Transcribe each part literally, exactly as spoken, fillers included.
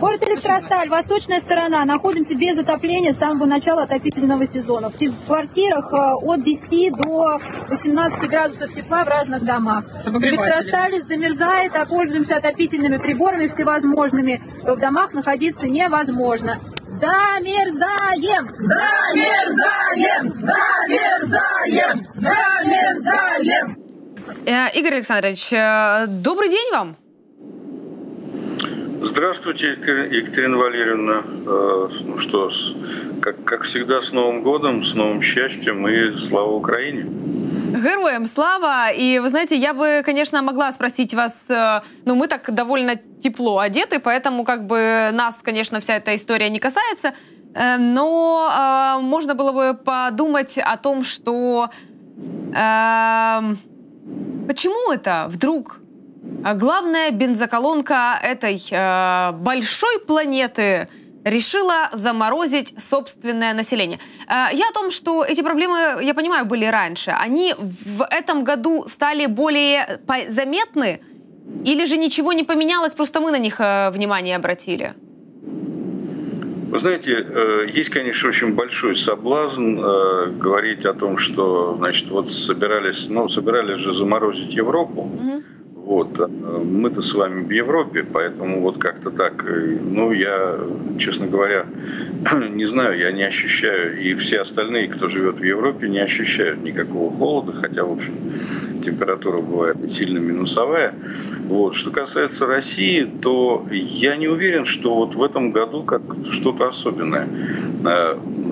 Город Электросталь, восточная сторона. Находимся без отопления с самого начала отопительного сезона. В квартирах от десяти до восемнадцати градусов тепла в разных домах. Электросталь замерзает, а пользуемся отопительными приборами всевозможными. В домах находиться невозможно. Замерзаем! Замерзаем! Замерзаем! Замерзаем! Игорь Александрович, добрый день вам! Здравствуйте, Екатерина Валерьевна. Ну что, как, как всегда, с Новым годом, с новым счастьем и слава Украине. Героям слава. И вы знаете, я бы, конечно, могла спросить вас, ну мы так довольно тепло одеты, поэтому как бы нас, конечно, вся эта история не касается, но э, можно было бы подумать о том, что э, почему это вдруг... Главная бензоколонка этой э, большой планеты решила заморозить собственное население. Э, я о том, что эти проблемы, я понимаю, были раньше. Они в этом году стали более заметны? Или же ничего не поменялось, просто мы на них э, внимание обратили? Вы знаете, есть, конечно, очень большой соблазн говорить о том, что, значит, вот собирались, ну, собирались же заморозить Европу. Mm-hmm. Вот. Мы-то с вами в Европе, поэтому вот как-то так. Ну, я, честно говоря, не знаю, я не ощущаю, и все остальные, кто живет в Европе, не ощущают никакого холода, хотя, в общем, температура бывает сильно минусовая. Вот. Что касается России, то я не уверен, что вот в этом году как что-то особенное.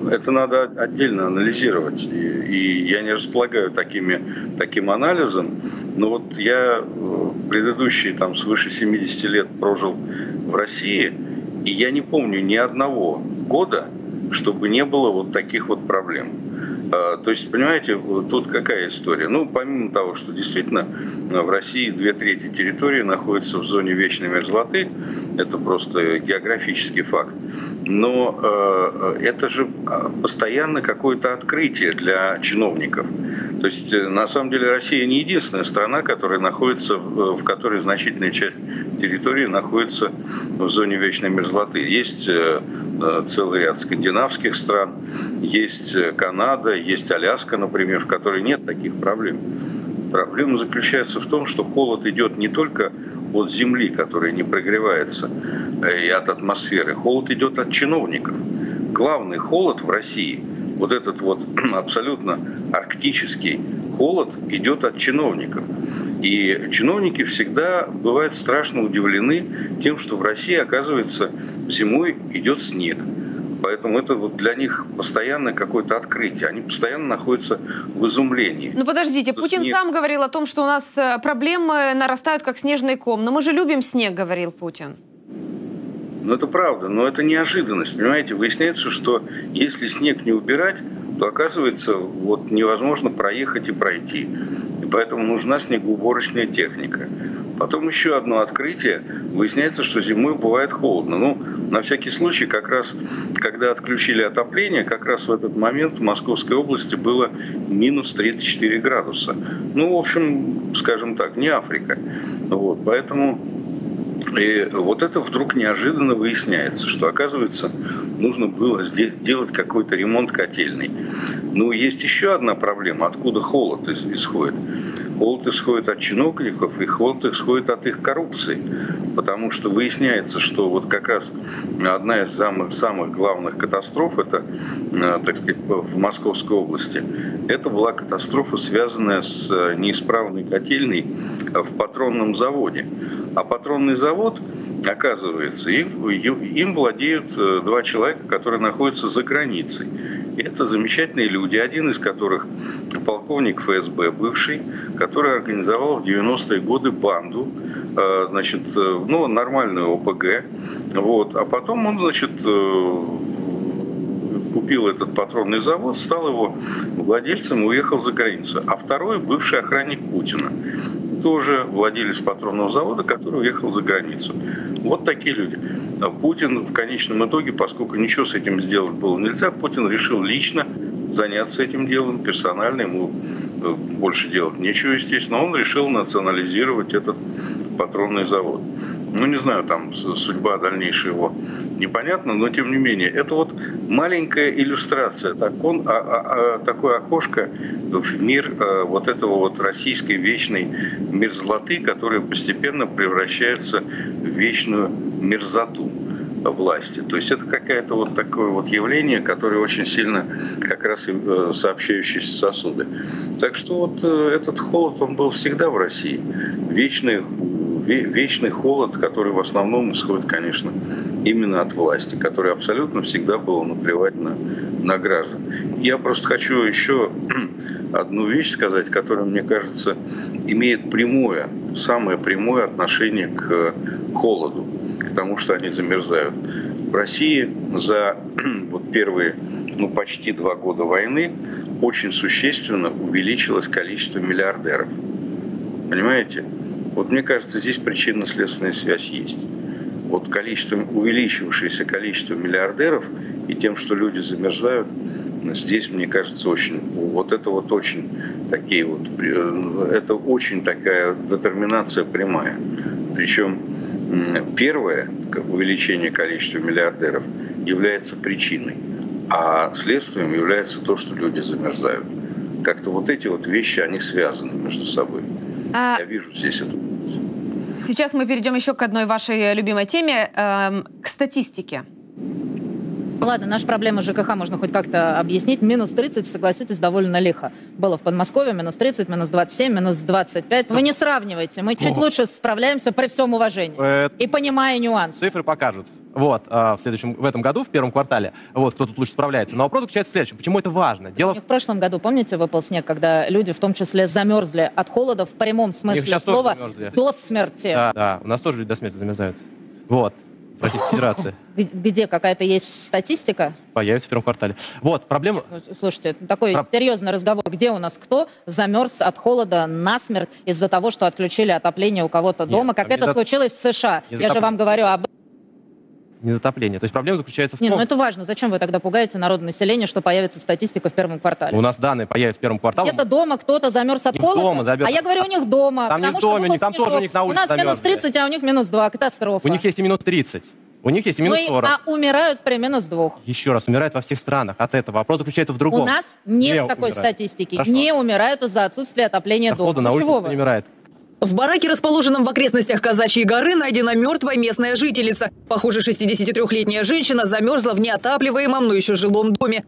Это надо отдельно анализировать, и я не располагаю такими, таким анализом, но вот я... предыдущие там свыше семидесяти лет прожил в России, и я не помню ни одного года, чтобы не было вот таких вот проблем. То есть, понимаете, тут какая история? Ну, помимо того, что действительно в России две трети территории находятся в зоне вечной мерзлоты, это просто географический факт, но это же постоянно какое-то открытие для чиновников. То есть, на самом деле, Россия не единственная страна, которая находится, в которой значительная часть территории находится в зоне вечной мерзлоты. Есть целый ряд скандинавских стран, есть Канада, есть Аляска, например, в которой нет таких проблем. Проблема заключается в том, что холод идет не только от земли, которая не прогревается, и от атмосферы. Холод идет от чиновников. Главный холод в России, вот этот вот абсолютно арктический холод, идет от чиновников. И чиновники всегда бывают страшно удивлены тем, что в России, оказывается, зимой идет снег. Поэтому это вот для них постоянное какое-то открытие. Они постоянно находятся в изумлении. Ну подождите, что Путин снег... сам говорил о том, что у нас проблемы нарастают как снежный ком. Но мы же любим снег, говорил Путин. Ну это правда, но это неожиданность. Понимаете, выясняется, что если снег не убирать, то оказывается вот невозможно проехать и пройти. И поэтому нужна снегоуборочная техника. Потом еще одно открытие. Выясняется, что зимой бывает холодно. Ну, на всякий случай, как раз, когда отключили отопление, как раз в этот момент в Московской области было минус тридцать четыре градуса. Ну, в общем, скажем так, не Африка. Вот, поэтому... И вот это вдруг неожиданно выясняется, что, оказывается, нужно было делать какой-то ремонт котельной. Но есть еще одна проблема, откуда холод исходит. Холод исходит от чиновников, и холод исходит от их коррупции. Потому что выясняется, что вот как раз одна из самых, самых главных катастроф, это, так сказать, в Московской области, это была катастрофа, связанная с неисправной котельной в патронном заводе. А патронный завод, оказывается, им владеют два человека, которые находятся за границей. Это замечательные люди, один из которых полковник эф эс бэ бывший, который организовал в девяностые годы банду, значит, ну, нормальную о пэ гэ. Вот. А потом он, значит, купил этот патронный завод, стал его владельцем и уехал за границу. А второй бывший охранник Путина. Тоже владелец патронного завода, который уехал за границу. Вот такие люди. Путин в конечном итоге, поскольку ничего с этим сделать было нельзя, Путин решил лично заняться этим делом персонально, ему больше делать нечего, естественно. Он решил национализировать этот патронный завод. Ну, не знаю, там судьба дальнейшая его непонятна, но тем не менее. Это вот маленькая иллюстрация, такон, а, а, а, такое окошко в мир а, вот этого вот российской вечной мерзлоты, которая постепенно превращается в вечную мерзоту власти. То есть это какое-то вот такое вот явление, которое очень сильно как раз сообщающиеся сосуды. Так что вот этот холод, он был всегда в России. Вечный, вечный холод, который в основном исходит, конечно, именно от власти, которая абсолютно всегда была наплевать на, на граждан. Я просто хочу еще одну вещь сказать, которая, мне кажется, имеет прямое, самое прямое отношение к холоду, к тому, что они замерзают. В России за вот первые ну, почти два года войны очень существенно увеличилось количество миллиардеров. Понимаете? Вот мне кажется, здесь причинно-следственная связь есть. Вот количество, увеличившееся количество миллиардеров и тем, что люди замерзают, здесь, мне кажется, очень, вот это вот очень такие вот, это очень такая детерминация прямая. Причем первое увеличение количества миллиардеров является причиной, а следствием является то, что люди замерзают. Как-то вот эти вот вещи, они связаны между собой. А... Я вижу здесь это. Сейчас мы перейдем еще к одной вашей любимой теме, эм, к статистике. Ладно, наша проблема ЖКХ можно хоть как-то объяснить. Минус тридцать, согласитесь, довольно лихо. Было в Подмосковье минус тридцать, минус двадцать семь, минус двадцать пять. Вы не сравнивайте. Мы чуть лучше справляемся при всем уважении. И понимая нюансы. Цифры покажут. Вот, в следующем, в этом году, в первом квартале, вот, кто тут лучше справляется. Но вопрос заключается в следующем. Почему это важно? Дело в... В прошлом году, помните, выпал снег, когда люди в том числе замерзли от холода в прямом смысле слова до смерти. Да, да, у нас тоже люди до смерти замерзают. Вот. В Российской Федерации. Где какая-то есть статистика? Появится в первом квартале. Вот, проблема... Слушайте, такой Про... серьезный разговор. Где у нас кто замерз от холода насмерть из-за того, что отключили отопление у кого-то дома, как это случилось в США? Я же вам говорю об... Незатопление. То есть проблема заключается в том... Нет, ну это важно. Зачем вы тогда пугаете народное население, что появится статистика в первом квартале? У нас данные появятся в первом квартале. Где-то дома кто-то замерз от холода. Дома замерз. А я говорю, у них дома. Там не в доме, там тоже у них на улице. У нас минус тридцать, а у них минус два. Катастрофа. У них есть и минус тридцать. У них есть и минус сорок. А умирают при минус двух. Еще раз, умирают во всех странах от этого. Вопрос заключается в другом. У нас нет не такой умирают. Статистики. Хорошо. Не умирают из-за отсутствия отопления дома. Холода на улице не умирает. В бараке, расположенном в окрестностях Казачьей горы, найдена мертвая местная жительница. Похоже, шестидесятитрёхлетняя женщина замерзла в неотапливаемом, но еще жилом доме.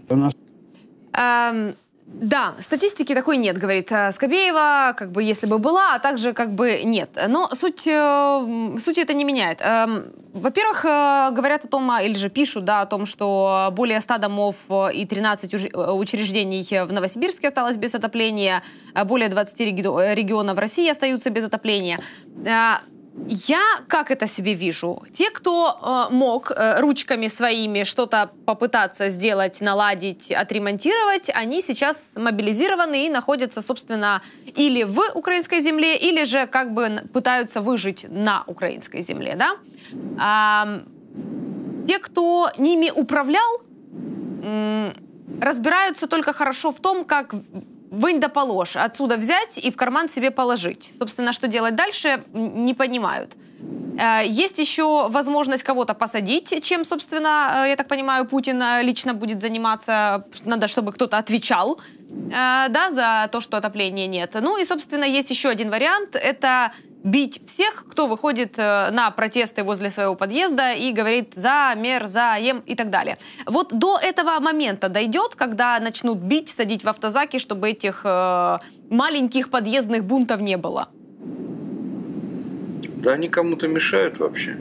Эм, да, статистики такой нет, говорит Скобеева, как бы если бы была, а также как бы нет. Но суть, суть это не меняет. Эм, во-первых, говорят о том, или же пишут, да, о том, что более ста домов и тринадцати учреждений в Новосибирске осталось без отопления, более двадцати регионов России остаются без отопления. Я как это себе вижу? Те, кто э, мог э, ручками своими что-то попытаться сделать, наладить, отремонтировать, они сейчас мобилизированы и находятся, собственно, или в украинской земле, или же как бы пытаются выжить на украинской земле, да? А, те, кто ними управлял, м- разбираются только хорошо в том, как... Вынь да положь, отсюда взять и в карман себе положить. Собственно, что делать дальше, не понимают. Есть еще возможность кого-то посадить, чем, собственно, я так понимаю, Путин лично будет заниматься. Надо, чтобы кто-то отвечал, да, за то, что отопления нет. Ну и, собственно, есть еще один вариант. Это бить всех, кто выходит на протесты возле своего подъезда и говорит «замерзаем» и так далее. Вот до этого момента дойдет, когда начнут бить, садить в автозаки, чтобы этих э, маленьких подъездных бунтов не было? Да они кому-то мешают вообще.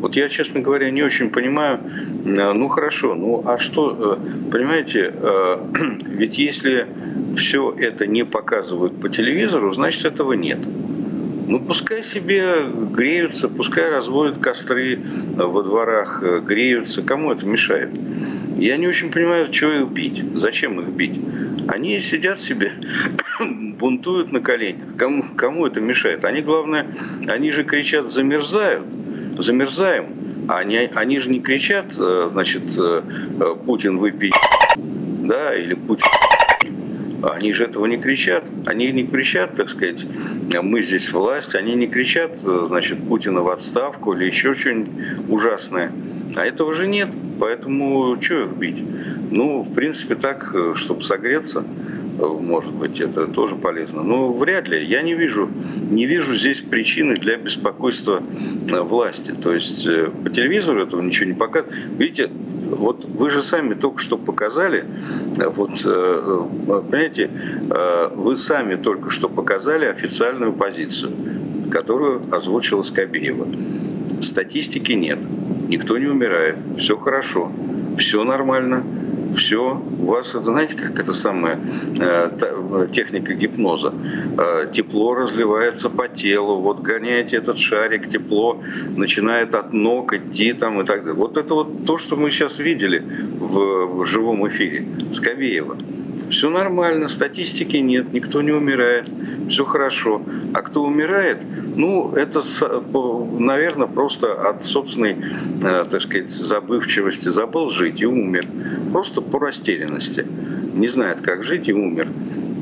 Вот я, честно говоря, не очень понимаю. Ну хорошо, ну а что, понимаете, ведь если все это не показывают по телевизору, значит этого нет. Ну, пускай себе греются, пускай разводят костры во дворах, греются. Кому это мешает? Я не очень понимаю, чего их бить, зачем их бить. Они сидят себе, бунтуют на коленях. Кому, кому это мешает? Они, главное, они же кричат «замерзают», «замерзаем». Они, они же не кричат, значит, «Путин, выпей». да, или будь они же этого не кричат. Они не кричат, так сказать, мы здесь власть, они не кричат, значит, Путина в отставку или еще что-нибудь ужасное. А этого же нет, поэтому что их бить? Ну, в принципе, так, чтобы согреться, может быть, это тоже полезно. Но вряд ли. Я не вижу, не вижу здесь причины для беспокойства власти. То есть по телевизору этого ничего не показывают. Видите, вот вы же сами только что показали, вот, понимаете, вы сами только что показали официальную позицию, которую озвучила Скобеева. Статистики нет, никто не умирает, все хорошо, все нормально. Все, у вас, это, знаете, как это самая э, техника гипноза. Э, тепло разливается по телу, вот гоняете этот шарик, тепло начинает от ног идти там и так далее. Вот это вот то, что мы сейчас видели в, в живом эфире Скобеева. Все нормально, статистики нет, никто не умирает, все хорошо. А кто умирает, ну, это, наверное, просто от собственной, так сказать, забывчивости. Забыл жить и умер. Просто по растерянности. Не знает, как жить и умер.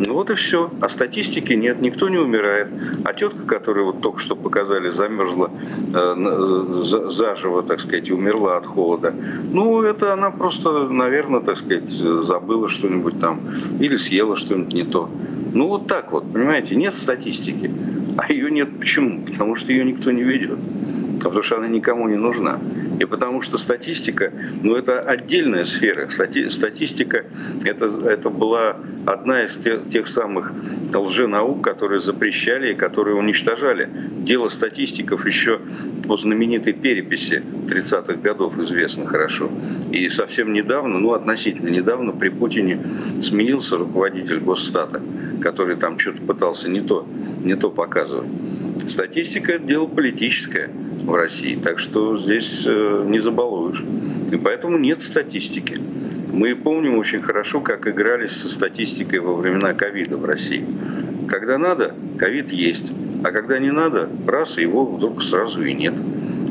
Ну вот и все. А статистики нет, никто не умирает. А тетка, которую вот только что показали, замерзла, э, заживо, так сказать, умерла от холода. Ну, это она просто, наверное, так сказать, забыла что-нибудь там или съела что-нибудь не то. Ну вот так вот, понимаете, нет статистики. А ее нет почему? Потому что ее никто не ведет. Потому что она никому не нужна. И потому что статистика, ну это отдельная сфера. Стати, статистика это, это была одна из тех, тех самых лженаук, которые запрещали и которые уничтожали. Дело статистиков еще по знаменитой переписи тридцатых годов известно хорошо. И совсем недавно, ну относительно недавно при Путине сменился руководитель Госстата, который там что-то пытался не то, не то показывать. Статистика – это дело политическое в России, так что здесь не забалуешь. И поэтому нет статистики. Мы помним очень хорошо, как игрались со статистикой во времена ковида в России. Когда надо, ковид есть, а когда не надо, раз, его вдруг сразу и нет.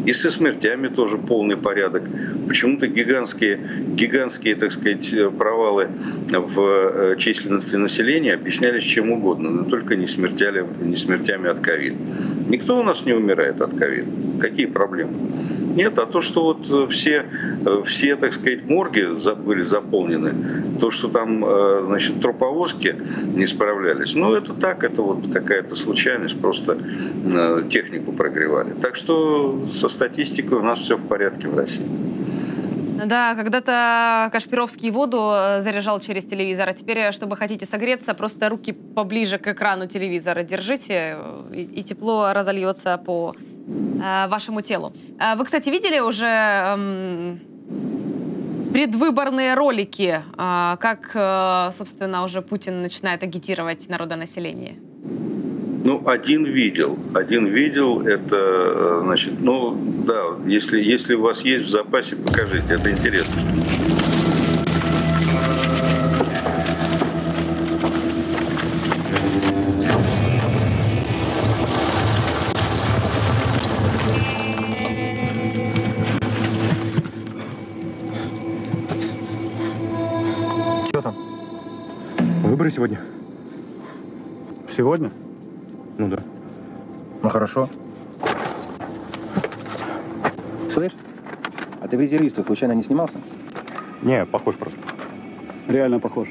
И со смертями тоже полный порядок. Почему-то гигантские, гигантские, так сказать, провалы в численности населения объяснялись чем угодно, но только не, смертяли, не смертями от ковида. Никто у нас не умирает от ковида. Какие проблемы? Нет, а то, что вот все, все, так сказать, морги были заполнены, то, что там, значит, труповозки не справлялись, ну это так, это вот какая-то случайность, просто технику прогревали. Так что со статистикой у нас все в порядке в России. Да, когда-то Кашпировский воду заряжал через телевизор, а теперь, чтобы хотите согреться, просто руки поближе к экрану телевизора держите, и тепло разольется по э, вашему телу. Вы, кстати, видели уже э, предвыборные ролики, э, как, э, собственно, уже Путин начинает агитировать народонаселение? Ну, один видел, один видел, это, значит, ну, да, если, если у вас есть в запасе, покажите, это интересно. Что там? Выборы сегодня? Сегодня? Ну да. Ну хорошо. Слышь, а ты в резервистах случайно не снимался? Не, похож просто. Реально похож.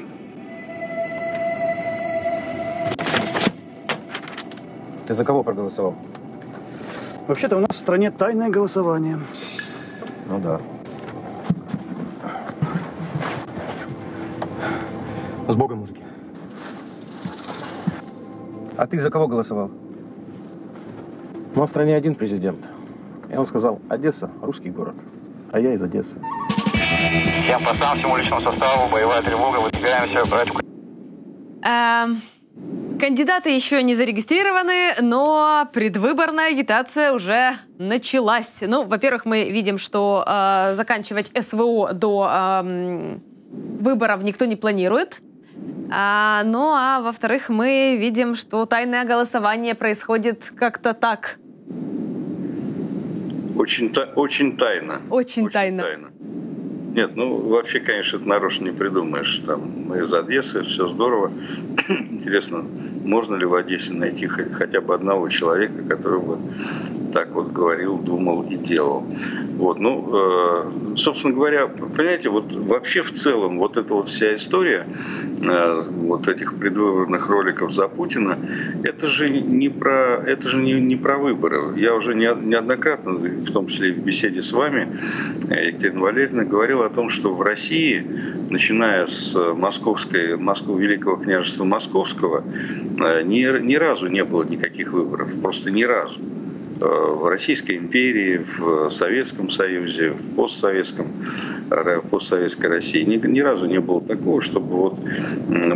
Ты за кого проголосовал? Вообще-то у нас в стране тайное голосование. Ну да. С Богом, мужики. А ты за кого голосовал? У нас в стране один президент. И он сказал, Одесса – русский город. А я из Одессы. Всем поставшим уличному составу, боевая тревога, выдвигаемся, братья. Эм, кандидаты еще не зарегистрированы, но предвыборная агитация уже началась. Ну, во-первых, мы видим, что э, заканчивать СВО до э, выборов никто не планирует. А, ну, а во-вторых, мы видим, что тайное голосование происходит как-то так. Очень, та очень тайно. Очень, очень тайно. тайно. Нет, ну вообще, конечно, это нарочно не придумаешь. Там мы из Одессы, все здорово. Интересно, можно ли в Одессе найти хотя бы одного человека, который бы так вот говорил, думал и делал. Вот, ну, э, собственно говоря, понимаете, вот вообще в целом вот эта вот вся история э, вот этих предвыборных роликов за Путина, это же не про, это же не, не про выборы. Я уже не, неоднократно, в том числе и в беседе с вами, Екатерина Валерьевна, говорил о том, что в России, начиная с Московской, Москвы, Великого княжества Московского, э, ни, ни разу не было никаких выборов, просто ни разу. В Российской империи, в Советском Союзе, в постсоветском, постсоветской России ни, ни разу не было такого, чтобы вот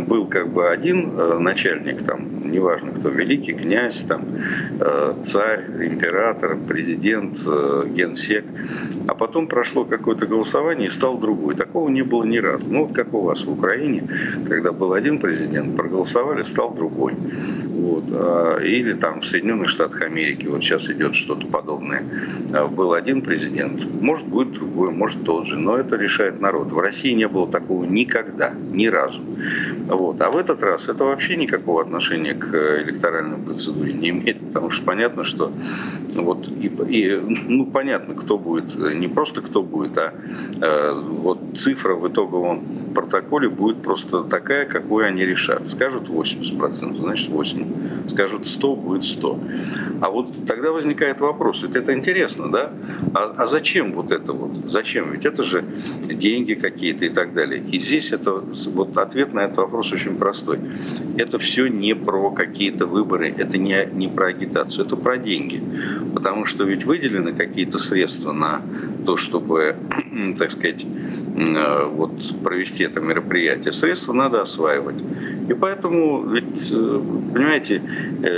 был как бы один начальник, там, неважно кто, великий князь, там, царь, император, президент, генсек, а потом прошло какое-то голосование и стал другой. Такого не было ни разу. Ну вот как у вас в Украине, когда был один президент, проголосовали, стал другой. Вот. Или там в Соединенных Штатах Америки, вот сейчас идет что-то подобное. Был один президент, может будет другой, может тот же, но это решает народ. В России не было такого никогда, ни разу. Вот. А в этот раз это вообще никакого отношения к электоральной процедуре не имеет, потому что понятно, что вот и, и, ну, понятно, кто будет, не просто кто будет, а э, вот цифра в итоговом протоколе будет просто такая, какую они решат. Скажут восемьдесят процентов, значит восемьдесят процентов. Скажут сто процентов, будет сто процентов. А вот тогда возникает вопрос, ведь это интересно, да? А, а зачем вот это вот? Зачем? Ведь это же деньги какие-то и так далее. И здесь это, вот ответ на этот вопрос очень простой. Это все не про какие-то выборы, это не, не про агитацию, это про деньги. Потому что ведь выделены какие-то средства на то, чтобы, так сказать, вот провести это мероприятие. Средства надо осваивать. И поэтому, ведь, понимаете,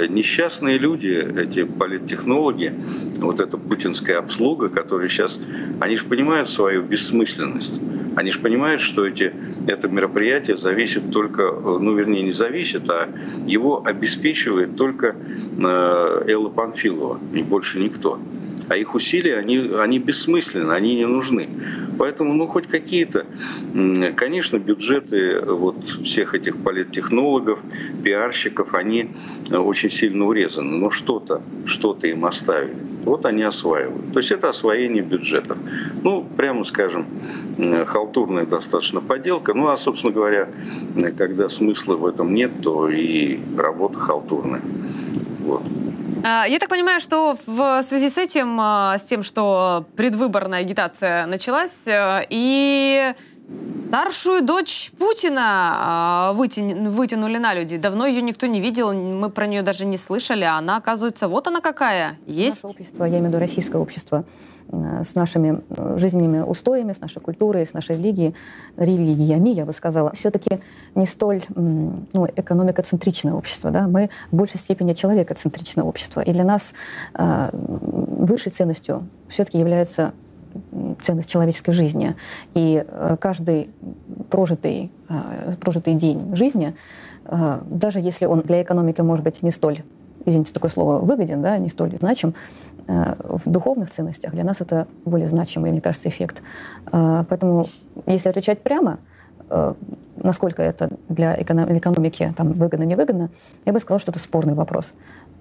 несчастные люди, эти политтехнологи, вот эта путинская обслуга, которые сейчас, они же понимают свою бессмысленность. Они же понимают, что эти, это мероприятие зависит только, ну вернее не зависит, а его обеспечивает только Элла Панфилова, и больше никто. А их усилия, они, они бессмысленны, они не нужны. Поэтому, ну, хоть какие-то, конечно, бюджеты вот всех этих политтехнологов, пиарщиков, они очень сильно урезаны. Но что-то, что-то им оставили. Вот они осваивают. То есть это освоение бюджетов. Ну, прямо скажем, халтурная достаточно поделка. Ну, а, собственно говоря, когда смысла в этом нет, то и работа халтурная. Вот. Я так понимаю, что в связи с этим, с тем, что предвыборная агитация началась, и старшую дочь Путина вытянули на люди. Давно ее никто не видел, мы про нее даже не слышали, а она, оказывается, вот она какая, есть. Наше общество, я имею в виду российское общество, с нашими жизненными устоями, с нашей культурой, с нашей религией, религиями, я бы сказала, все-таки не столь ну, экономикоцентричное общество. Да? Мы в большей степени человекоцентричное общество. И для нас э, высшей ценностью все-таки является ценность человеческой жизни. И э, каждый прожитый, э, прожитый день жизни, э, даже если он для экономики может быть не столь, извините, такое слово, выгоден, да, не столь значим, в духовных ценностях для нас это более значимый, мне кажется, эффект. Поэтому, если отвечать прямо, насколько это для экономики там, выгодно, невыгодно, я бы сказала, что это спорный вопрос.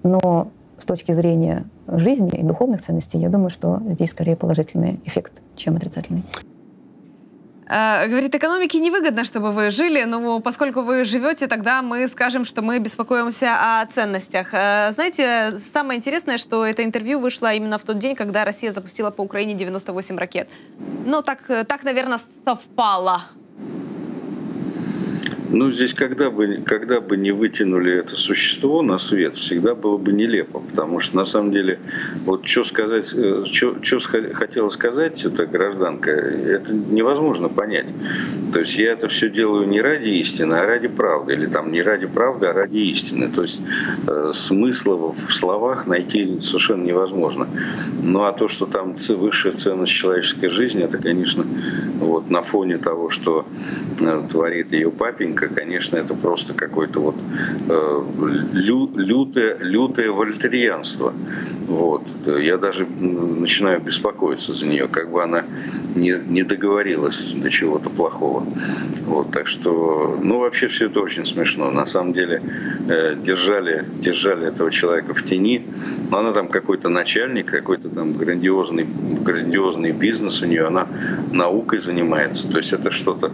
Но с точки зрения жизни и духовных ценностей, я думаю, что здесь скорее положительный эффект, чем отрицательный. Говорит, экономике невыгодно, чтобы вы жили, но поскольку вы живете, тогда мы скажем, что мы беспокоимся о ценностях. Знаете, самое интересное, что это интервью вышло именно в тот день, когда Россия запустила по Украине девяносто восемь ракет. Ну, так, так наверное, совпало. Ну, здесь, когда бы, когда бы не вытянули это существо на свет, всегда было бы нелепо, потому что, на самом деле, вот что сказать, что хотела сказать эта гражданка, это невозможно понять. То есть я это все делаю не ради истины, а ради правды, или там не ради правды, а ради истины. То есть э, смысла в словах найти совершенно невозможно. Ну, а то, что там высшая ценность человеческой жизни, это, конечно, вот на фоне того, что э, творит ее папенька, рынка, конечно, это просто какое-то вот э, лю, лютое, лютое вольтерианство. Вот. Я даже начинаю беспокоиться за нее, как бы она не, не договорилась до чего-то плохого. Вот. Так что, ну вообще все это очень смешно. На самом деле э, держали, держали этого человека в тени, но она там какой-то начальник, какой-то там грандиозный, грандиозный бизнес у нее, она наукой занимается. То есть это что-то,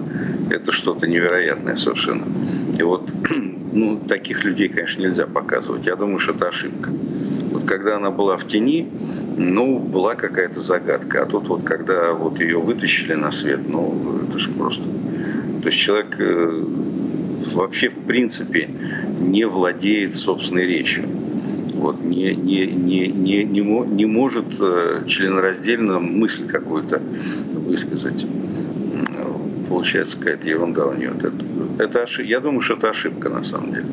это что-то невероятное совершенно. И вот, ну, таких людей, конечно, нельзя показывать. Я думаю, что это ошибка. Вот когда она была в тени, ну, была какая-то загадка. А тут вот, когда вот ее вытащили на свет, ну, это же просто... То есть человек э, вообще, в принципе, не владеет собственной речью. Вот, не, не, не, не, не, не может членораздельно мысль какую-то высказать. Получается какая-то ерунда у нее. Это, это ошиб... Я думаю, что это ошибка на самом деле.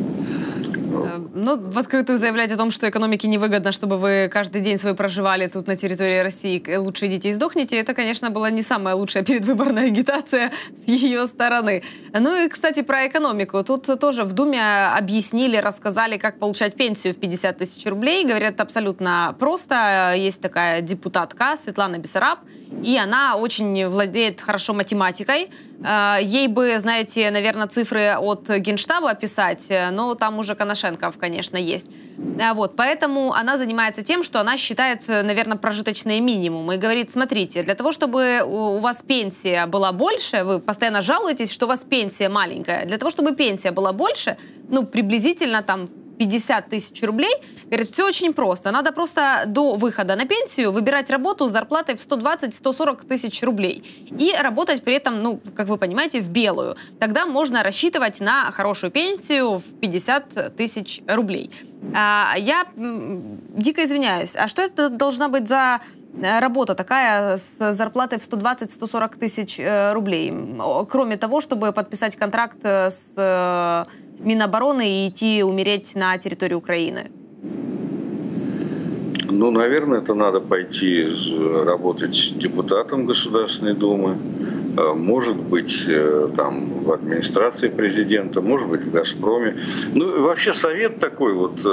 Ну, в открытую заявлять о том, что экономике невыгодно, чтобы вы каждый день свой проживали тут на территории России, лучше идите и сдохните, это, конечно, была не самая лучшая предвыборная агитация с ее стороны. Ну и, кстати, про экономику. Тут тоже в Думе объяснили, рассказали, как получать пенсию в пятьдесят тысяч рублей. Говорят, абсолютно просто. Есть такая депутатка Светлана Бессараб, и она очень владеет хорошо математикой. Ей бы, знаете, наверное, цифры от Генштаба писать, но там уже Конашенков, конечно, есть. Вот, поэтому она занимается тем, что она считает, наверное, прожиточные минимумы. И говорит, смотрите, для того, чтобы у вас пенсия была больше, вы постоянно жалуетесь, что у вас пенсия маленькая. Для того, чтобы пенсия была больше, ну, приблизительно там пятьдесят тысяч рублей, говорит, все очень просто. Надо просто до выхода на пенсию выбирать работу с зарплатой в сто двадцать — сто сорок тысяч рублей и работать при этом, ну, как вы понимаете, в белую. Тогда можно рассчитывать на хорошую пенсию в пятьдесят тысяч рублей. А, я дико извиняюсь, а что это должна быть за работа такая с зарплатой в сто двадцать — сто сорок тысяч рублей? Кроме того, чтобы подписать контракт с... Минобороны и идти умереть на территории Украины? Ну, наверное, это надо пойти работать депутатом Государственной Думы, может быть, там, в администрации президента, может быть, в «Газпроме». Ну, вообще совет такой вот,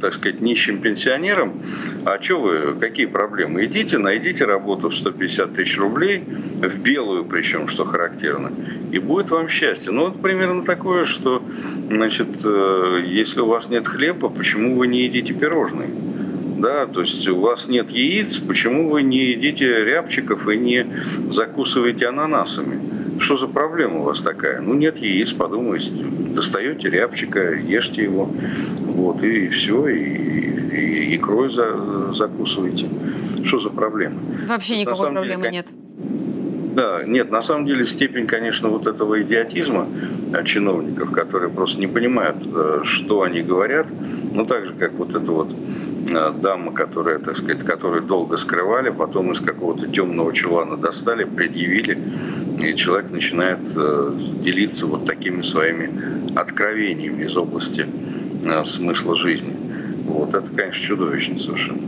так сказать, нищим пенсионерам: а что вы, какие проблемы? Идите, найдите работу в сто пятьдесят тысяч рублей, в белую причем, что характерно, и будет вам счастье. Ну, вот примерно такое, что, значит, если у вас нет хлеба, почему вы не едите пирожные? Да, то есть у вас нет яиц, почему вы не едите рябчиков и не закусываете ананасами? Что за проблема у вас такая? Ну, нет яиц, подумайте, достаете рябчика, ешьте его, вот, и все, и, и икрой за, закусываете. Что за проблема? Вообще никакой проблемы деле, нет. Да, нет, на самом деле степень, конечно, вот этого идиотизма чиновников, которые просто не понимают, что они говорят, ну, так же, как вот это вот дама, которая, так сказать, которую долго скрывали, потом из какого-то темного чулана достали, предъявили, и человек начинает делиться вот такими своими откровениями из области смысла жизни. Вот это, конечно, чудовищно совершенно.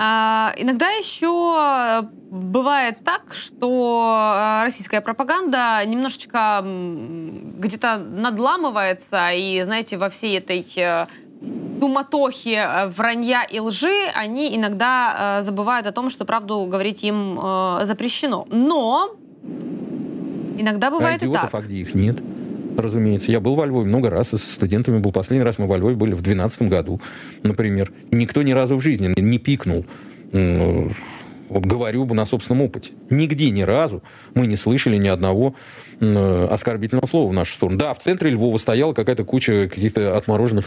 А, иногда еще бывает так, что российская пропаганда немножечко где-то надламывается, и, знаете, во всей этой суматохи, вранья и лжи, они иногда э, забывают о том, что правду говорить им э, запрещено. Но иногда бывает а идиотов, и так. А где их нет? Разумеется. Я был во Львове много раз, и со студентами был. Последний раз мы во Львове были в двенадцатом году, например. Никто ни разу в жизни не пикнул. Вот говорю бы на собственном опыте. Нигде ни разу мы не слышали ни одного э, оскорбительного слова в нашу сторону. Да, в центре Львова стояла какая-то куча каких-то отмороженных...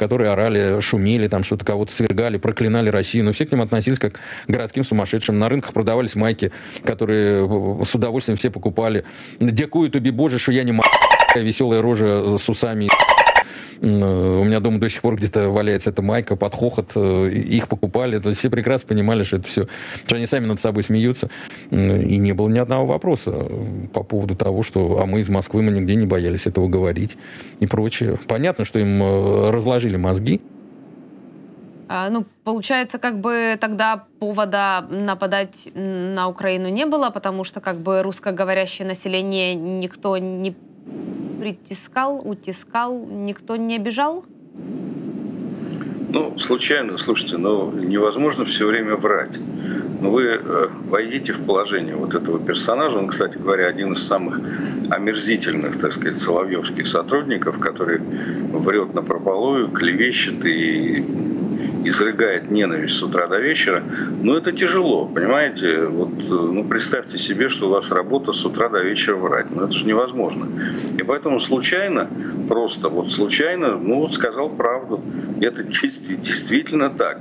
которые орали, шумели, там что-то кого-то свергали, проклинали Россию, но все к ним относились как к городским сумасшедшим. На рынках продавались майки, которые с удовольствием все покупали. Дякую тобі, Боже, что я не мать, веселая рожа с усами. У меня дома до сих пор где-то валяется эта майка, под хохот, их покупали. То есть все прекрасно понимали, что это все, что они сами над собой смеются. И не было ни одного вопроса по поводу того, что а мы из Москвы, мы нигде не боялись этого говорить и прочее. Понятно, что им разложили мозги. А, ну, получается, как бы тогда повода нападать на Украину не было, потому что как бы русскоговорящее население никто не притискал, утискал, никто не обижал? Ну, случайно, слушайте, но ну, невозможно все время врать. Но вы войдите в положение вот этого персонажа. Он, кстати говоря, один из самых омерзительных, так сказать, соловьевских сотрудников, который врет напропалую, клевещет и изрыгает ненависть с утра до вечера. Но это тяжело, понимаете? Вот, ну, представьте себе, что у вас работа с утра до вечера врать. Но это же невозможно. И поэтому случайно, просто вот случайно, ну, вот сказал правду. Это действительно так.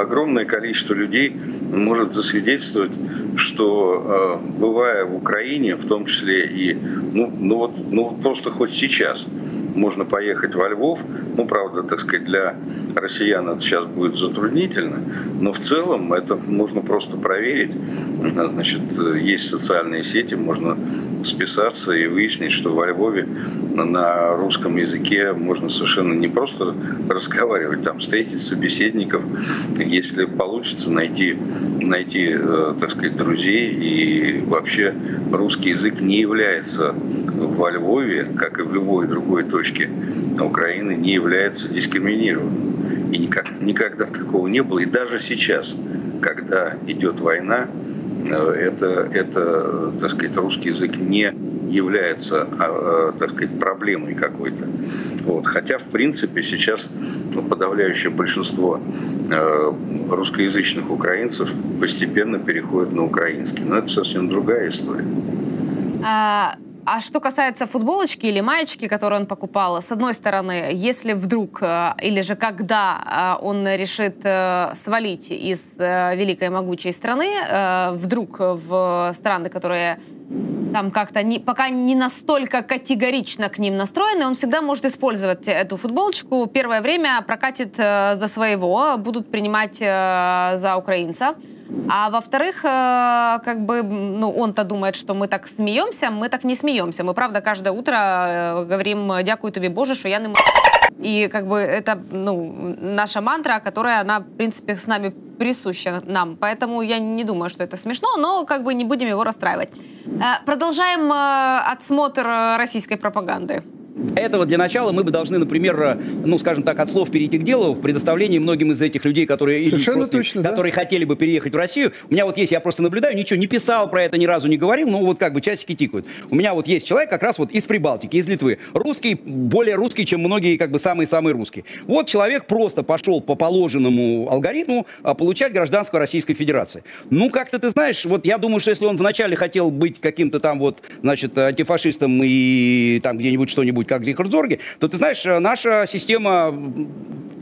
Огромное количество людей может засвидетельствовать, что, бывая в Украине, в том числе и, ну, ну, вот, ну просто хоть сейчас, можно поехать во Львов, ну, правда, так сказать, для россиян это сейчас будет затруднительно, но в целом это можно просто проверить. Значит, есть социальные сети, можно списаться и выяснить, что во Львове на русском языке можно совершенно не просто разговаривать, там встретить собеседников, если получится найти, найти, так сказать, друзей. И вообще русский язык не является во Львове, как и в любой другой точке Украины, не является дискриминированным. И никак, никогда такого не было. И даже сейчас, когда идет война, это, это, так сказать, русский язык не является, так сказать, проблемой какой-то. Вот. Хотя, в принципе, сейчас подавляющее большинство русскоязычных украинцев постепенно переходит на украинский. Но это совсем другая история. А, а что касается футболочки или маечки, которую он покупал, с одной стороны, если вдруг или же когда он решит свалить из великой могучей страны, вдруг в страны, которые... там как-то не, пока не настолько категорично к ним настроены, он всегда может использовать эту футболочку. Первое время прокатит э, за своего, будут принимать э, за украинца. А во-вторых, э, как бы, ну, он-то думает, что мы так смеемся, мы так не смеемся. Мы, правда, каждое утро э, говорим «Дякую тебе, Боже, что я не...» И как бы это, ну, наша мантра, которая, она, в принципе, с нами присуща нам. Поэтому я не думаю, что это смешно, но как бы не будем его расстраивать. Продолжаем отсмотр российской пропаганды. Этого для начала мы бы должны, например, ну, скажем так, от слов перейти к делу в предоставлении многим из этих людей, которые, просто, точно, которые да? хотели бы переехать в Россию. У меня вот есть, я просто наблюдаю, ничего не писал про это, ни разу не говорил, но вот как бы часики тикают. У меня вот есть человек как раз вот из Прибалтики, из Литвы. Русский, более русский, чем многие как бы самые-самые русские. Вот человек просто пошел по положенному алгоритму получать гражданство Российской Федерации. Ну, как-то ты знаешь, вот я думаю, что если он вначале хотел быть каким-то там вот, значит, антифашистом и там где-нибудь что-нибудь, как Рихард Зорге, то, ты знаешь, наша система...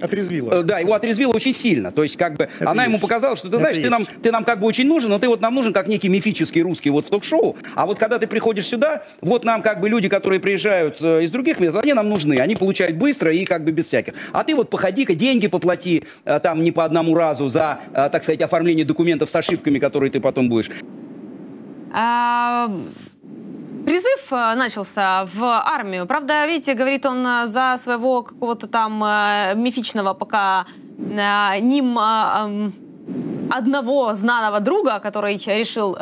отрезвила. Да, его отрезвила очень сильно. То есть, как бы, это она есть. Ему показала, что, ты знаешь, ты нам, ты нам как бы очень нужен, но ты вот нам нужен как некий мифический русский вот в ток-шоу, а вот когда ты приходишь сюда, вот нам как бы люди, которые приезжают из других мест, они нам нужны, они получают быстро и как бы без всяких. А ты вот походи-ка, деньги поплати, там не по одному разу за, так сказать, оформление документов с ошибками, которые ты потом будешь. А... Призыв начался в армию. Правда, видите, говорит он за своего какого-то там мифичного пока ним одного знаного друга, который решил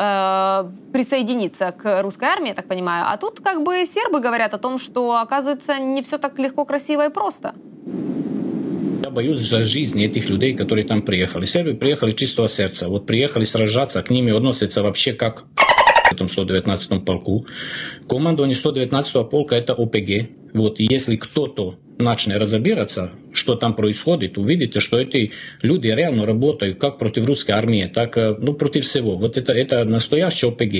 присоединиться к русской армии, я так понимаю. А тут как бы сербы говорят о том, что, оказывается, не все так легко, красиво и просто. Я боюсь за жизни этих людей, которые там приехали. Сербы приехали чистого сердца. Вот приехали сражаться, к ним относятся вообще как... этом сто девятнадцатом полку. Командование сто девятнадцатого полка это ОПГ. Вот если кто-то начнет разбираться, что там происходит, увидите, что эти люди реально работают как против русской армии, так ну, против всего. Вот это, это настоящий ОПГ.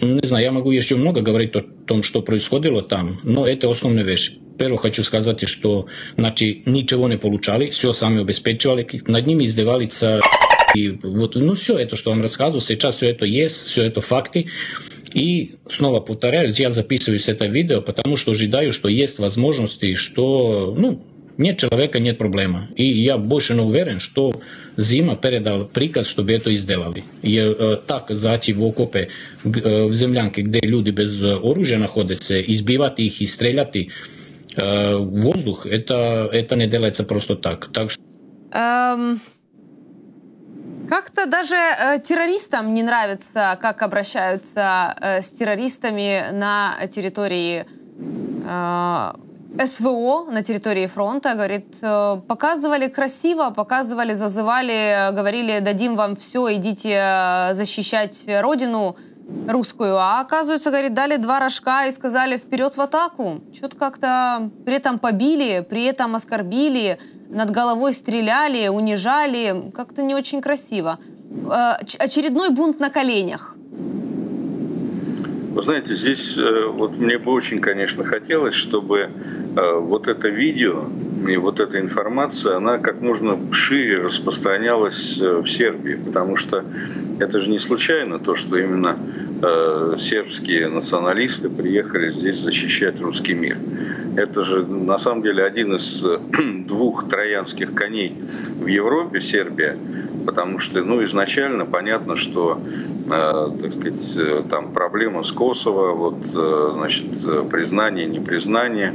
Не знаю, я могу еще много говорить о том, что происходило там, но это основная вещь. Первое хочу сказать, что значит, ничего не получали, все сами обеспечивали, над ними издевались. И вот, ну, все это, что вам рассказывал, сейчас все это есть, все это факты. И снова повторяюсь, я записываю это видео, потому что ожидаю, что есть возможности, что, ну, нет человека, нет проблемы. И я больше не уверен, что Зима передал приказ, чтобы это сделали. И э, так зайти в окопе, э, в землянке, где люди без оружия находятся, избивать их и стрелять э, в воздух, это, это не делается просто так. Так что... Um... Как-то даже э, террористам не нравится, как обращаются э, с террористами на территории э, СВО, на территории фронта. Говорит, э, показывали красиво, показывали, зазывали, говорили, дадим вам все, идите защищать родину русскую. А оказывается, говорит, дали два рожка и сказали вперед в атаку. Что-то как-то при этом побили, при этом оскорбили, над головой стреляли, унижали. Как-то не очень красиво. Очередной бунт на коленях. Вы знаете, здесь вот мне бы очень, конечно, хотелось, чтобы вот это видео и вот эта информация, она как можно шире распространялась в Сербии, потому что это же не случайно то, что именно сербские националисты приехали здесь защищать русский мир. Это же на самом деле один из двух троянских коней в Европе, Сербия, потому что ну, изначально понятно, что э, так сказать, там проблема с Косово, вот, э, значит, признание, непризнание,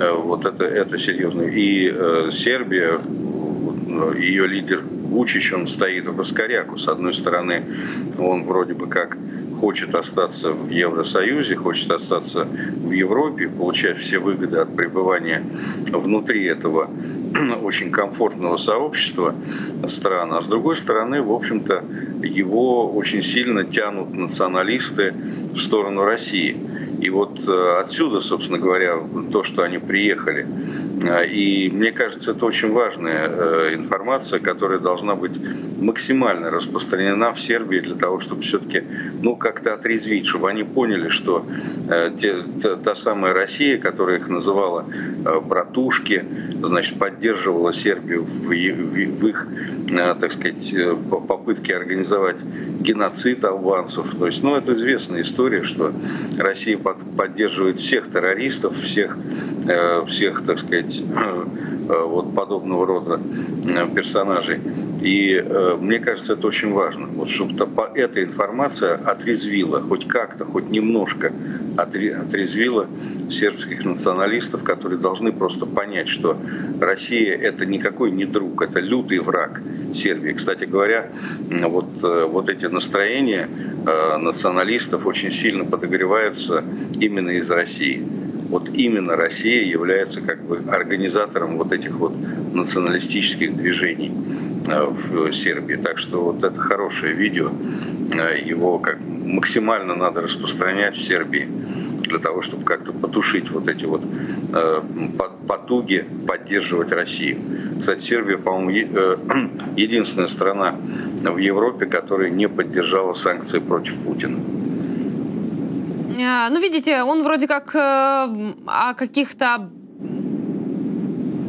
э, вот это, это серьезно. И э, Сербия, ее лидер Вучич, он стоит в раскоряку. С одной стороны, он вроде бы как хочет остаться в Евросоюзе, хочет остаться в Европе, получать все выгоды от пребывания внутри этого очень комфортного сообщества стран. А с другой стороны, в общем-то, его очень сильно тянут националисты в сторону России. И вот отсюда, собственно говоря, то, что они приехали. И мне кажется, это очень важная информация, которая должна быть максимально распространена в Сербии для того, чтобы все-таки ну, как-то отрезвить, чтобы они поняли, что те, та самая Россия, которая их называла братушки, значит, поддерживала Сербию в, в их, так сказать, попытке организовать геноцид албанцев. То есть, ну, это известная история, что Россия поддерживает всех террористов, всех, всех, так сказать, вот подобного рода персонажей. И мне кажется, это очень важно, вот чтобы эта информация отрезвила, хоть как-то, хоть немножко отрезвила сербских националистов, которые должны просто понять, что Россия — это никакой не друг, это лютый враг Сербии. Кстати говоря, вот, вот эти настроения националистов очень сильно подогреваются именно из России. Вот именно Россия является как бы организатором вот этих вот националистических движений в Сербии. Так что вот это хорошее видео, его как максимально надо распространять в Сербии для того, чтобы как-то потушить вот эти вот потуги поддерживать Россию. Кстати, Сербия, по-моему, единственная страна в Европе, которая не поддержала санкции против Путина. Ну, видите, он вроде как э, о каких-то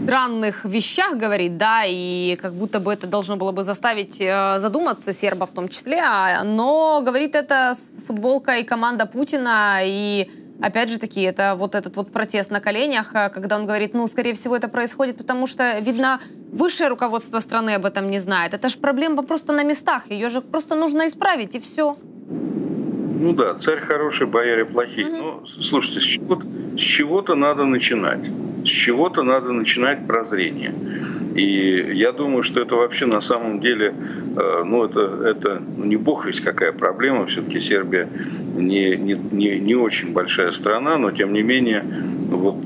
странных вещах говорит, да, и как будто бы это должно было бы заставить э, задуматься серба в том числе, а, но говорит это с футболкой команда Путина, и опять же таки это вот этот вот протест на коленях, когда он говорит, ну, скорее всего, это происходит, потому что, видно, высшее руководство страны об этом не знает. Это же проблема просто на местах, ее же просто нужно исправить, и все. Ну да, царь хороший, бояре плохие. Но, слушайте, с чего-то, с чего-то надо начинать. С чего-то надо начинать прозрение. И я думаю, что это вообще на самом деле, ну это, это ну, не бог весть какая проблема. Все-таки Сербия не, не, не, не очень большая страна, но тем не менее вот,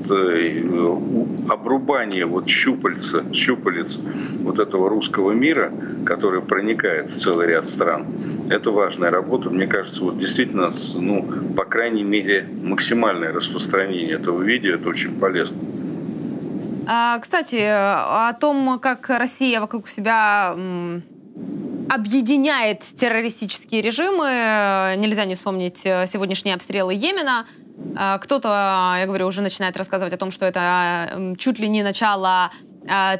обрубание вот щупальца, щупалец вот этого русского мира, который проникает в целый ряд стран, это важная работа. Мне кажется, вот действительно, ну, по крайней мере, максимальное распространение этого видео, это очень полезно. Кстати, о том, как Россия вокруг себя объединяет террористические режимы, нельзя не вспомнить сегодняшние обстрелы Йемена. Кто-то, я говорю, уже начинает рассказывать о том, что это чуть ли не начало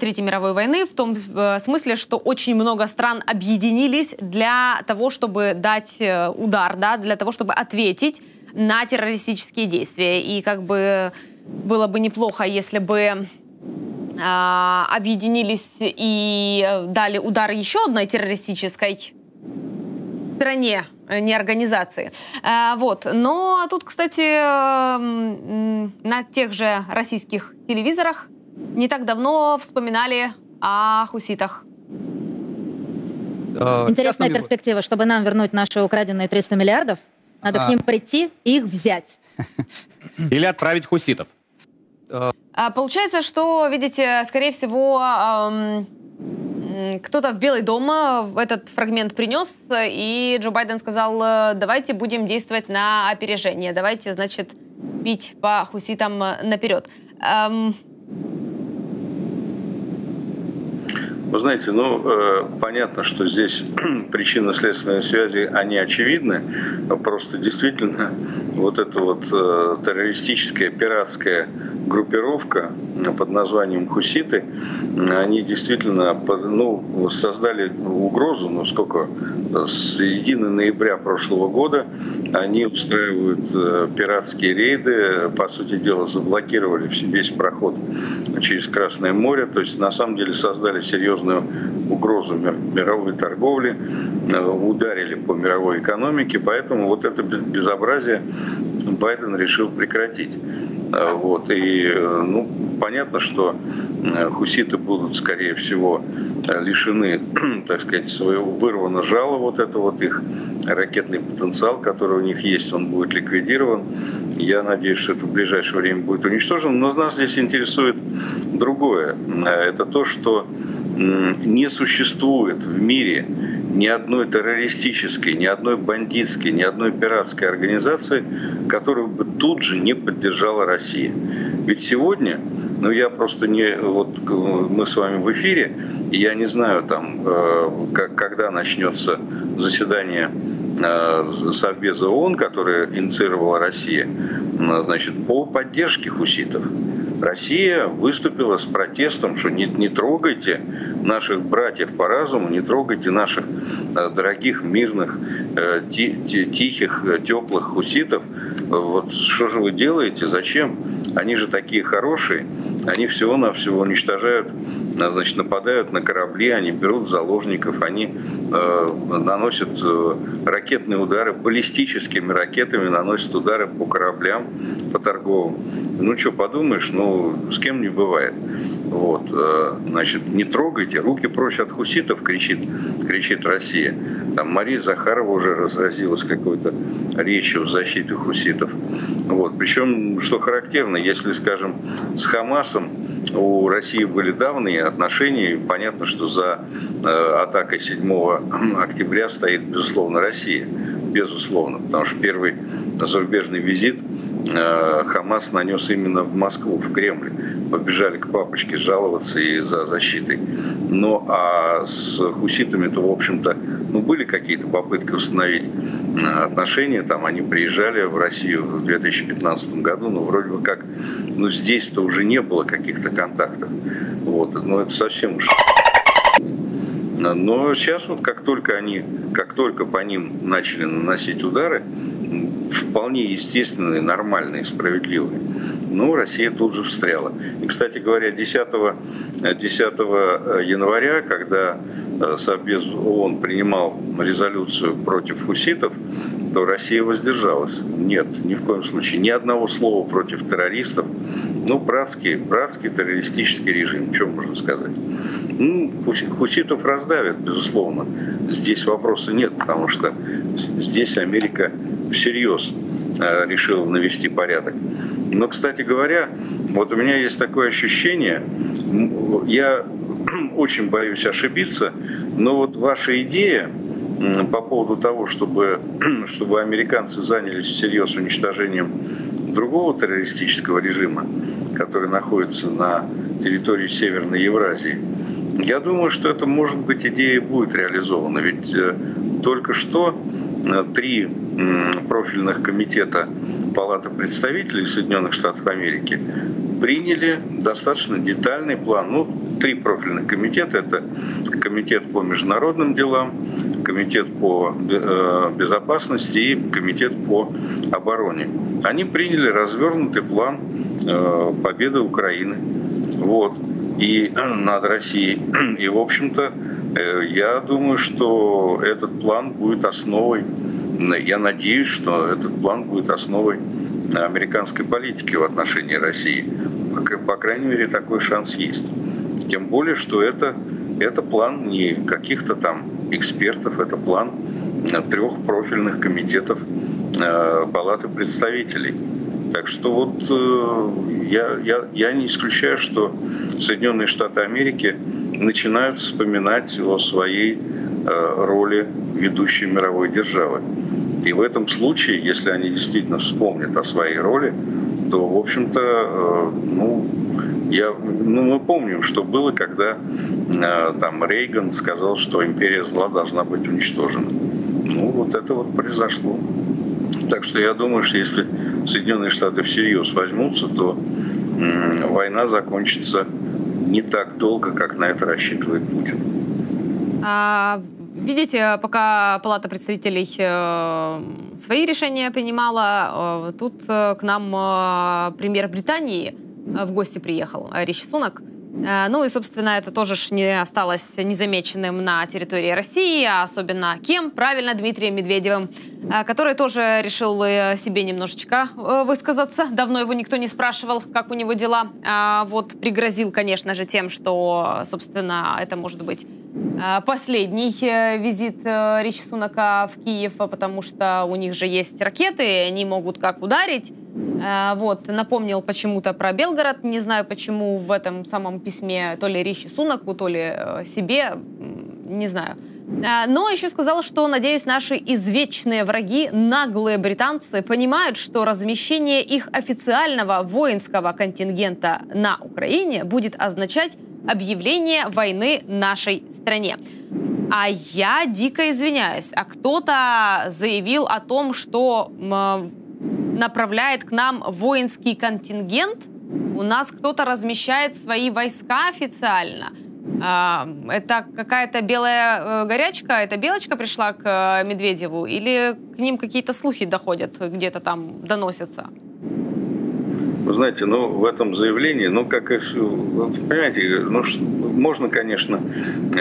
Третьей мировой войны, в том смысле, что очень много стран объединились для того, чтобы дать удар, да, для того, чтобы ответить на террористические действия. И как бы было бы неплохо, если бы э, объединились и дали удар еще одной террористической стране, не организации. Э, вот. Но тут, кстати, э, на тех же российских телевизорах не так давно вспоминали о хуситах. Интересная частным... перспектива, чтобы нам вернуть наши украденные триста миллиардов, надо а... к ним прийти и их взять. Или отправить хуситов. Получается, что, видите, скорее всего, кто-то в Белый дом этот фрагмент принес, и Джо Байден сказал, давайте будем действовать на опережение, давайте, значит, бить по хуситам наперед. Вы знаете, ну, э, понятно, что здесь причинно-следственные связи, они очевидны. Просто действительно вот эта вот э, террористическая, пиратская группировка под названием «Хуситы», они действительно ну, создали угрозу, ну, сколько, с первого ноября прошлого года они устраивают э, пиратские рейды, по сути дела заблокировали весь проход через Красное море, то есть на самом деле создали серьезную угрозу мировой торговли, ударили по мировой экономике, поэтому вот это безобразие Байден решил прекратить. Вот. И ну, понятно, что хуситы будут, скорее всего, лишены, так сказать, своего, вырвано жало вот это вот их ракетный потенциал, который у них есть, он будет ликвидирован. Я надеюсь, что это в ближайшее время будет уничтожено. Но нас здесь интересует другое. Это то, что не существует в мире ни одной террористической, ни одной бандитской, ни одной пиратской организации, которую бы тут же не поддержала Россия. Ведь сегодня, ну я просто не, вот мы с вами в эфире, и я не знаю там, э, как, когда начнется заседание э, Совбеза ООН, которое инициировала Россия, значит, по поддержке хуситов. Россия выступила с протестом, что не, не трогайте наших братьев по разуму, не трогайте наших э, дорогих, мирных, э, ти, ти, тихих, теплых хуситов. Вот что же вы делаете, зачем? Они же такие хорошие, они всего-навсего уничтожают, значит, нападают на корабли, они берут заложников, они э, наносят э, ракетные удары, баллистическими ракетами наносят удары по кораблям, по торговым. Ну что подумаешь, ну с кем не бывает. Вот, значит, не трогайте, руки прочь от хуситов, кричит, кричит Россия. Там Мария Захарова уже разразилась какой-то речью в защите хуситов. Вот, причем, что характерно, если, скажем, с Хамасом у России были давние отношения, и понятно, что за атакой седьмого октября стоит, безусловно, Россия. Безусловно, потому что первый зарубежный визит Хамас нанес именно в Москву, в Кремль. Побежали к папочке жаловаться и за защитой. Ну а с хуситами-то, в общем-то, ну, были какие-то попытки установить отношения. Там они приезжали в Россию в две тысячи пятнадцатом году, но вроде бы как, ну здесь-то уже не было каких-то контактов. Вот, но это совсем уж... Но сейчас вот как только они, как только по ним начали наносить удары, вполне естественные, нормальные, справедливые, но Россия тут же встряла. И, кстати говоря, десятого января, когда Совбез ООН принимал резолюцию против хуситов, то Россия воздержалась. Нет, ни в коем случае. Ни одного слова против террористов. Ну, братский, братский террористический режим, что можно сказать. Ну, хуситов раздавят, безусловно. Здесь вопроса нет, потому что здесь Америка всерьез решила навести порядок. Но, кстати говоря, вот у меня есть такое ощущение, я очень боюсь ошибиться, но вот ваша идея по поводу того, чтобы, чтобы американцы занялись всерьез уничтожением другого террористического режима, который находится на территории Северной Евразии, я думаю, что это, может быть, идея будет реализована. Ведь только что три профильных комитета Палаты представителей Соединенных Штатов Америки приняли достаточно детальный план. Ну, три профильных комитета – это комитет по международным делам, комитет по безопасности и комитет по обороне. Они приняли развернутый план победы Украины. Вот. И над Россией. И, в общем-то, я думаю, что этот план будет основой, я надеюсь, что этот план будет основой американской политики в отношении России. По крайней мере, такой шанс есть. Тем более, что это, это план не каких-то там экспертов. Это план трех профильных комитетов Палаты представителей. Так что вот я, я, я не исключаю, что Соединенные Штаты Америки начинают вспоминать о своей роли ведущей мировой державы. И в этом случае, если они действительно вспомнят о своей роли, то, в общем-то, ну, я, ну, мы помним, что было, когда там Рейган сказал, что империя зла должна быть уничтожена. Ну, вот это вот произошло. Так что я думаю, что если Соединенные Штаты всерьез возьмутся, то война закончится не так долго, как на это рассчитывает Путин. А, видите, пока Палата представителей свои решения принимала, тут к нам премьер Британии в гости приехал, Риши Сунак. Ну и, собственно, это тоже не осталось незамеченным на территории России, а особенно кем? Правильно, Дмитрием Медведевым, который тоже решил себе немножечко высказаться. Давно его никто не спрашивал, как у него дела. Вот пригрозил, конечно же, тем, что, собственно, это может быть последний визит Риши Сунака в Киев, потому что у них же есть ракеты, и они могут как ударить. Вот, напомнил почему-то про Белгород, не знаю почему в этом самом письме, то ли Риши Сунаку, то ли себе, не знаю. Но еще сказал, что, надеюсь, наши извечные враги, наглые британцы, понимают, что размещение их официального воинского контингента на Украине будет означать объявление войны нашей стране. А я дико извиняюсь, а кто-то заявил о том, что направляет к нам воинский контингент, у нас кто-то размещает свои войска официально. Это какая-то белая горячка, это белочка пришла к Медведеву, или к ним какие-то слухи доходят, где-то там доносятся? Вы знаете, ну, в этом заявлении, ну, как и все, понимаете, ну, можно, конечно,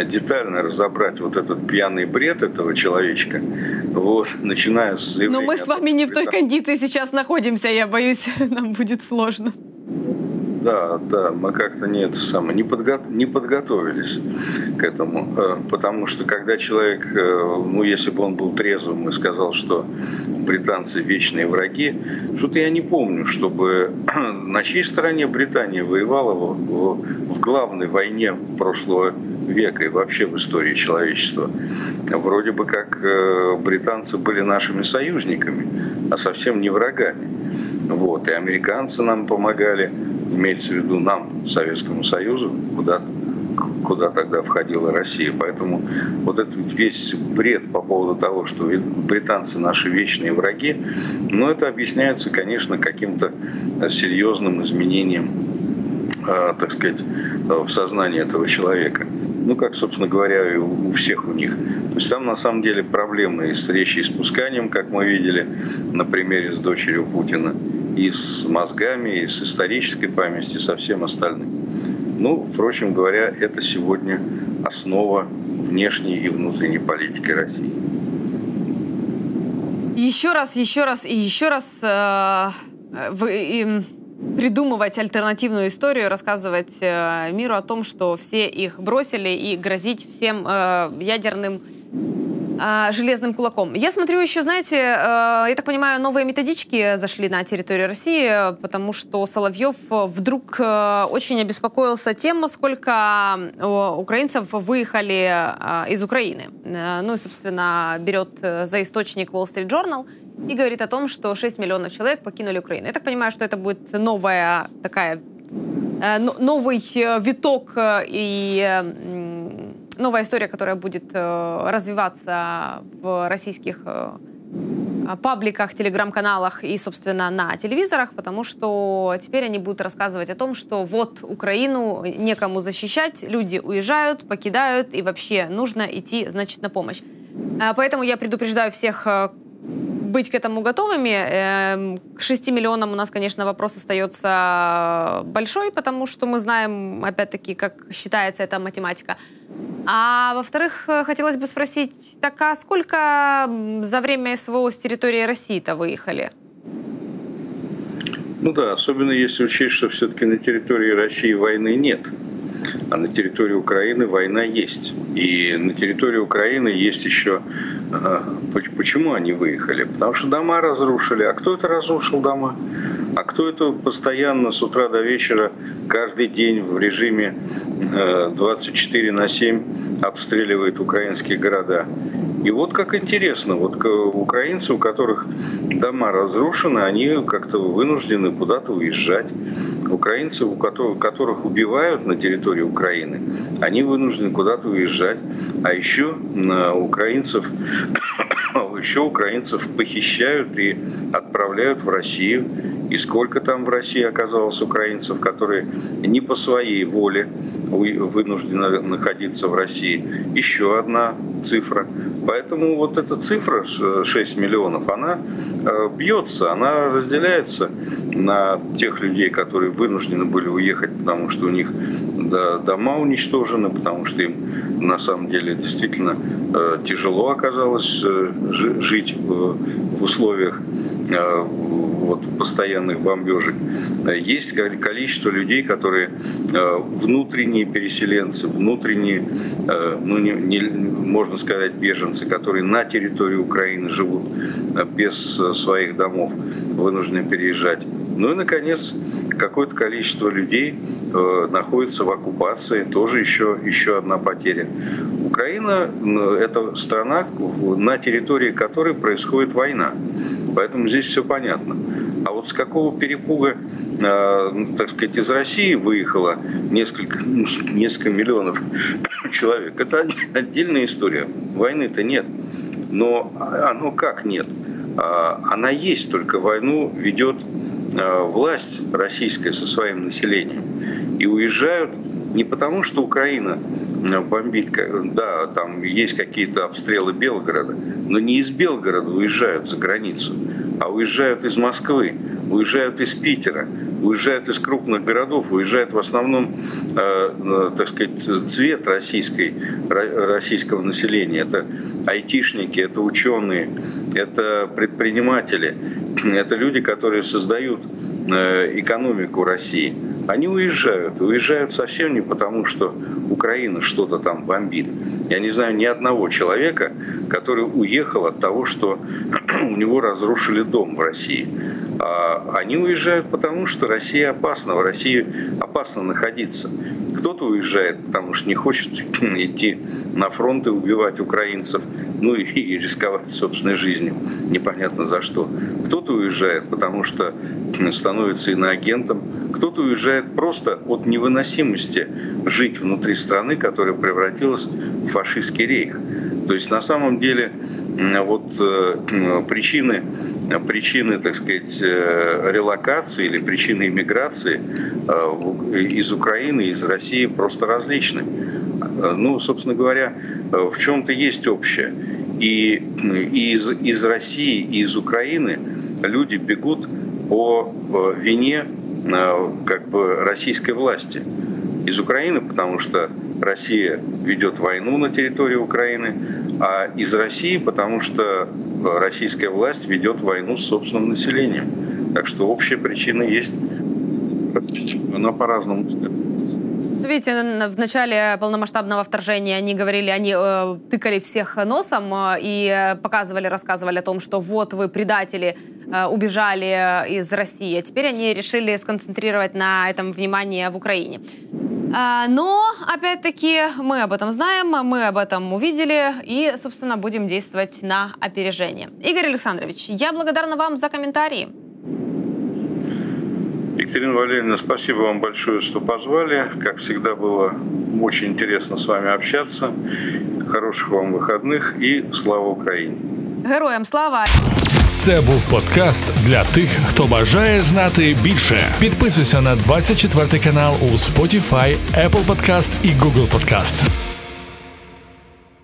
детально разобрать вот этот пьяный бред этого человечка, вот, начиная с заявления... Но мы с вами не в той кондиции сейчас находимся, я боюсь, нам будет сложно. Да, да, мы как-то не, это самое, не, подго... не подготовились к этому, потому что когда человек, ну если бы он был трезвым и сказал, что британцы вечные враги, что-то я не помню, чтобы на чьей стороне Британия воевала в, в главной войне прошлого века и вообще в истории человечества. Вроде бы как британцы были нашими союзниками, а совсем не врагами. Вот, и американцы нам помогали. Имеется в виду нам, Советскому Союзу, куда, куда тогда входила Россия. Поэтому вот этот весь бред по поводу того, что британцы наши вечные враги, ну, это объясняется, конечно, каким-то серьезным изменением, так сказать, в сознании этого человека. Ну, как, собственно говоря, и у всех у них. То есть там, на самом деле, проблемы и с речеиспусканием, как мы видели на примере с дочерью Путина, и с мозгами, и с исторической памятью, и со всем остальным. Ну, впрочем говоря, это сегодня основа внешней и внутренней политики России. Еще раз, еще раз и еще раз э, вы, э, придумывать альтернативную историю, рассказывать э, миру о том, что все их бросили, и грозить всем э, ядерным... железным кулаком. Я смотрю еще, знаете, я так понимаю, новые методички зашли на территорию России, потому что Соловьев вдруг очень обеспокоился тем, сколько украинцев выехали из Украины. Ну и, собственно, берет за источник Wall Street Journal и говорит о том, что шесть миллионов человек покинули Украину. Я так понимаю, что это будет новая такая, новый виток и... новая история, которая будет э, развиваться в российских э, пабликах, телеграм-каналах и, собственно, на телевизорах, потому что теперь они будут рассказывать о том, что вот Украину некому защищать, люди уезжают, покидают, и вообще нужно идти, значит, на помощь. Э, поэтому я предупреждаю всех э, быть к этому готовыми. Э, к шести миллионам у нас, конечно, вопрос остается большой, потому что мы знаем, опять-таки, как считается эта математика. А во-вторых, хотелось бы спросить, так а сколько за время СВО с территории России-то выехали? Ну да, особенно если учесть, что все-таки на территории России войны нет. а на территории Украины война есть. И на территории Украины есть еще... Почему они выехали? Потому что дома разрушили. А кто это разрушил дома? А кто это постоянно с утра до вечера, каждый день в режиме двадцать четыре на семь обстреливает украинские города? И вот как интересно, вот украинцы, у которых дома разрушены, они как-то вынуждены куда-то уезжать. Украинцы, у которых, которых убивают на территории Украины, они вынуждены куда-то уезжать. А еще украинцев, еще украинцев похищают и отправляют в Россию. И сколько там в России оказалось украинцев, которые не по своей воле вынуждены находиться в России. Еще одна цифра. Поэтому вот эта цифра шесть миллионов, она бьется, она разделяется на тех людей, которые вынуждены были уехать, потому что у них дома уничтожены, потому что им на самом деле действительно тяжело оказалось жить в условиях вот постоянных бомбежек. Есть количество людей, которые внутренние переселенцы, внутренние, ну, не, не, можно сказать, беженцы, которые на территории Украины живут без своих домов, вынуждены переезжать. Ну и, наконец, какое-то количество людей находится в оккупации, тоже еще, еще одна потеря. Украина – это страна, на территории которой происходит война. Поэтому здесь все понятно. А вот с какого перепуга, э, так сказать, из России выехало несколько, несколько миллионов человек, это отдельная история. Войны-то нет. Но оно как нет? Она есть, только войну ведет власть российская со своим населением. И уезжают не потому, что Украина бомбит, да, там есть какие-то обстрелы Белгорода, но не из Белгорода уезжают за границу, а уезжают из Москвы, уезжают из Питера, уезжают из крупных городов, уезжают в основном, э, так сказать, цвет российской, российского населения. Это айтишники, это ученые, это предприниматели, это люди, которые создают экономику России. Они уезжают. Уезжают совсем не потому, что Украина что-то там бомбит. Я не знаю ни одного человека, который уехал от того, что у него разрушили дом в России. А они уезжают потому, что Россия опасна, в России опасно находиться. Кто-то уезжает, потому что не хочет идти на фронт и убивать украинцев, ну и, и рисковать собственной жизнью, непонятно за что. Кто-то уезжает, потому что становится иноагентом. Кто-то уезжает просто от невыносимости жить внутри страны, которая превратилась в фашистский рейх. То есть на самом деле вот причины, причины, так сказать, релокации или причины иммиграции из Украины, из России просто различны. Ну, собственно говоря, в чем-то есть общее. И, и из, из России, и из Украины люди бегут по вине, как бы, российской власти. Из Украины, потому что Россия ведет войну на территории Украины, а из России, потому что российская власть ведет войну с собственным населением. Так что общие причины есть, она по-разному. Видите, в начале полномасштабного вторжения они говорили, они э, тыкали всех носом э, и показывали, рассказывали о том, что вот вы, предатели, э, убежали из России. А теперь они решили сконцентрировать на этом внимание в Украине. А, но, опять-таки, мы об этом знаем, мы об этом увидели и, собственно, будем действовать на опережение. Игорь Александрович, я благодарна вам за комментарии. Екатерина Валерьевна, спасибо вам большое, что позвали. Как всегда, было очень интересно с вами общаться. Хороших вам выходных и слава Украине! Героям слава! Це був подкаст для тих, хто бажає знати більше. Підписуйся на двадцять четвертий канал у Spotify, Apple Podcast і Google Podcast.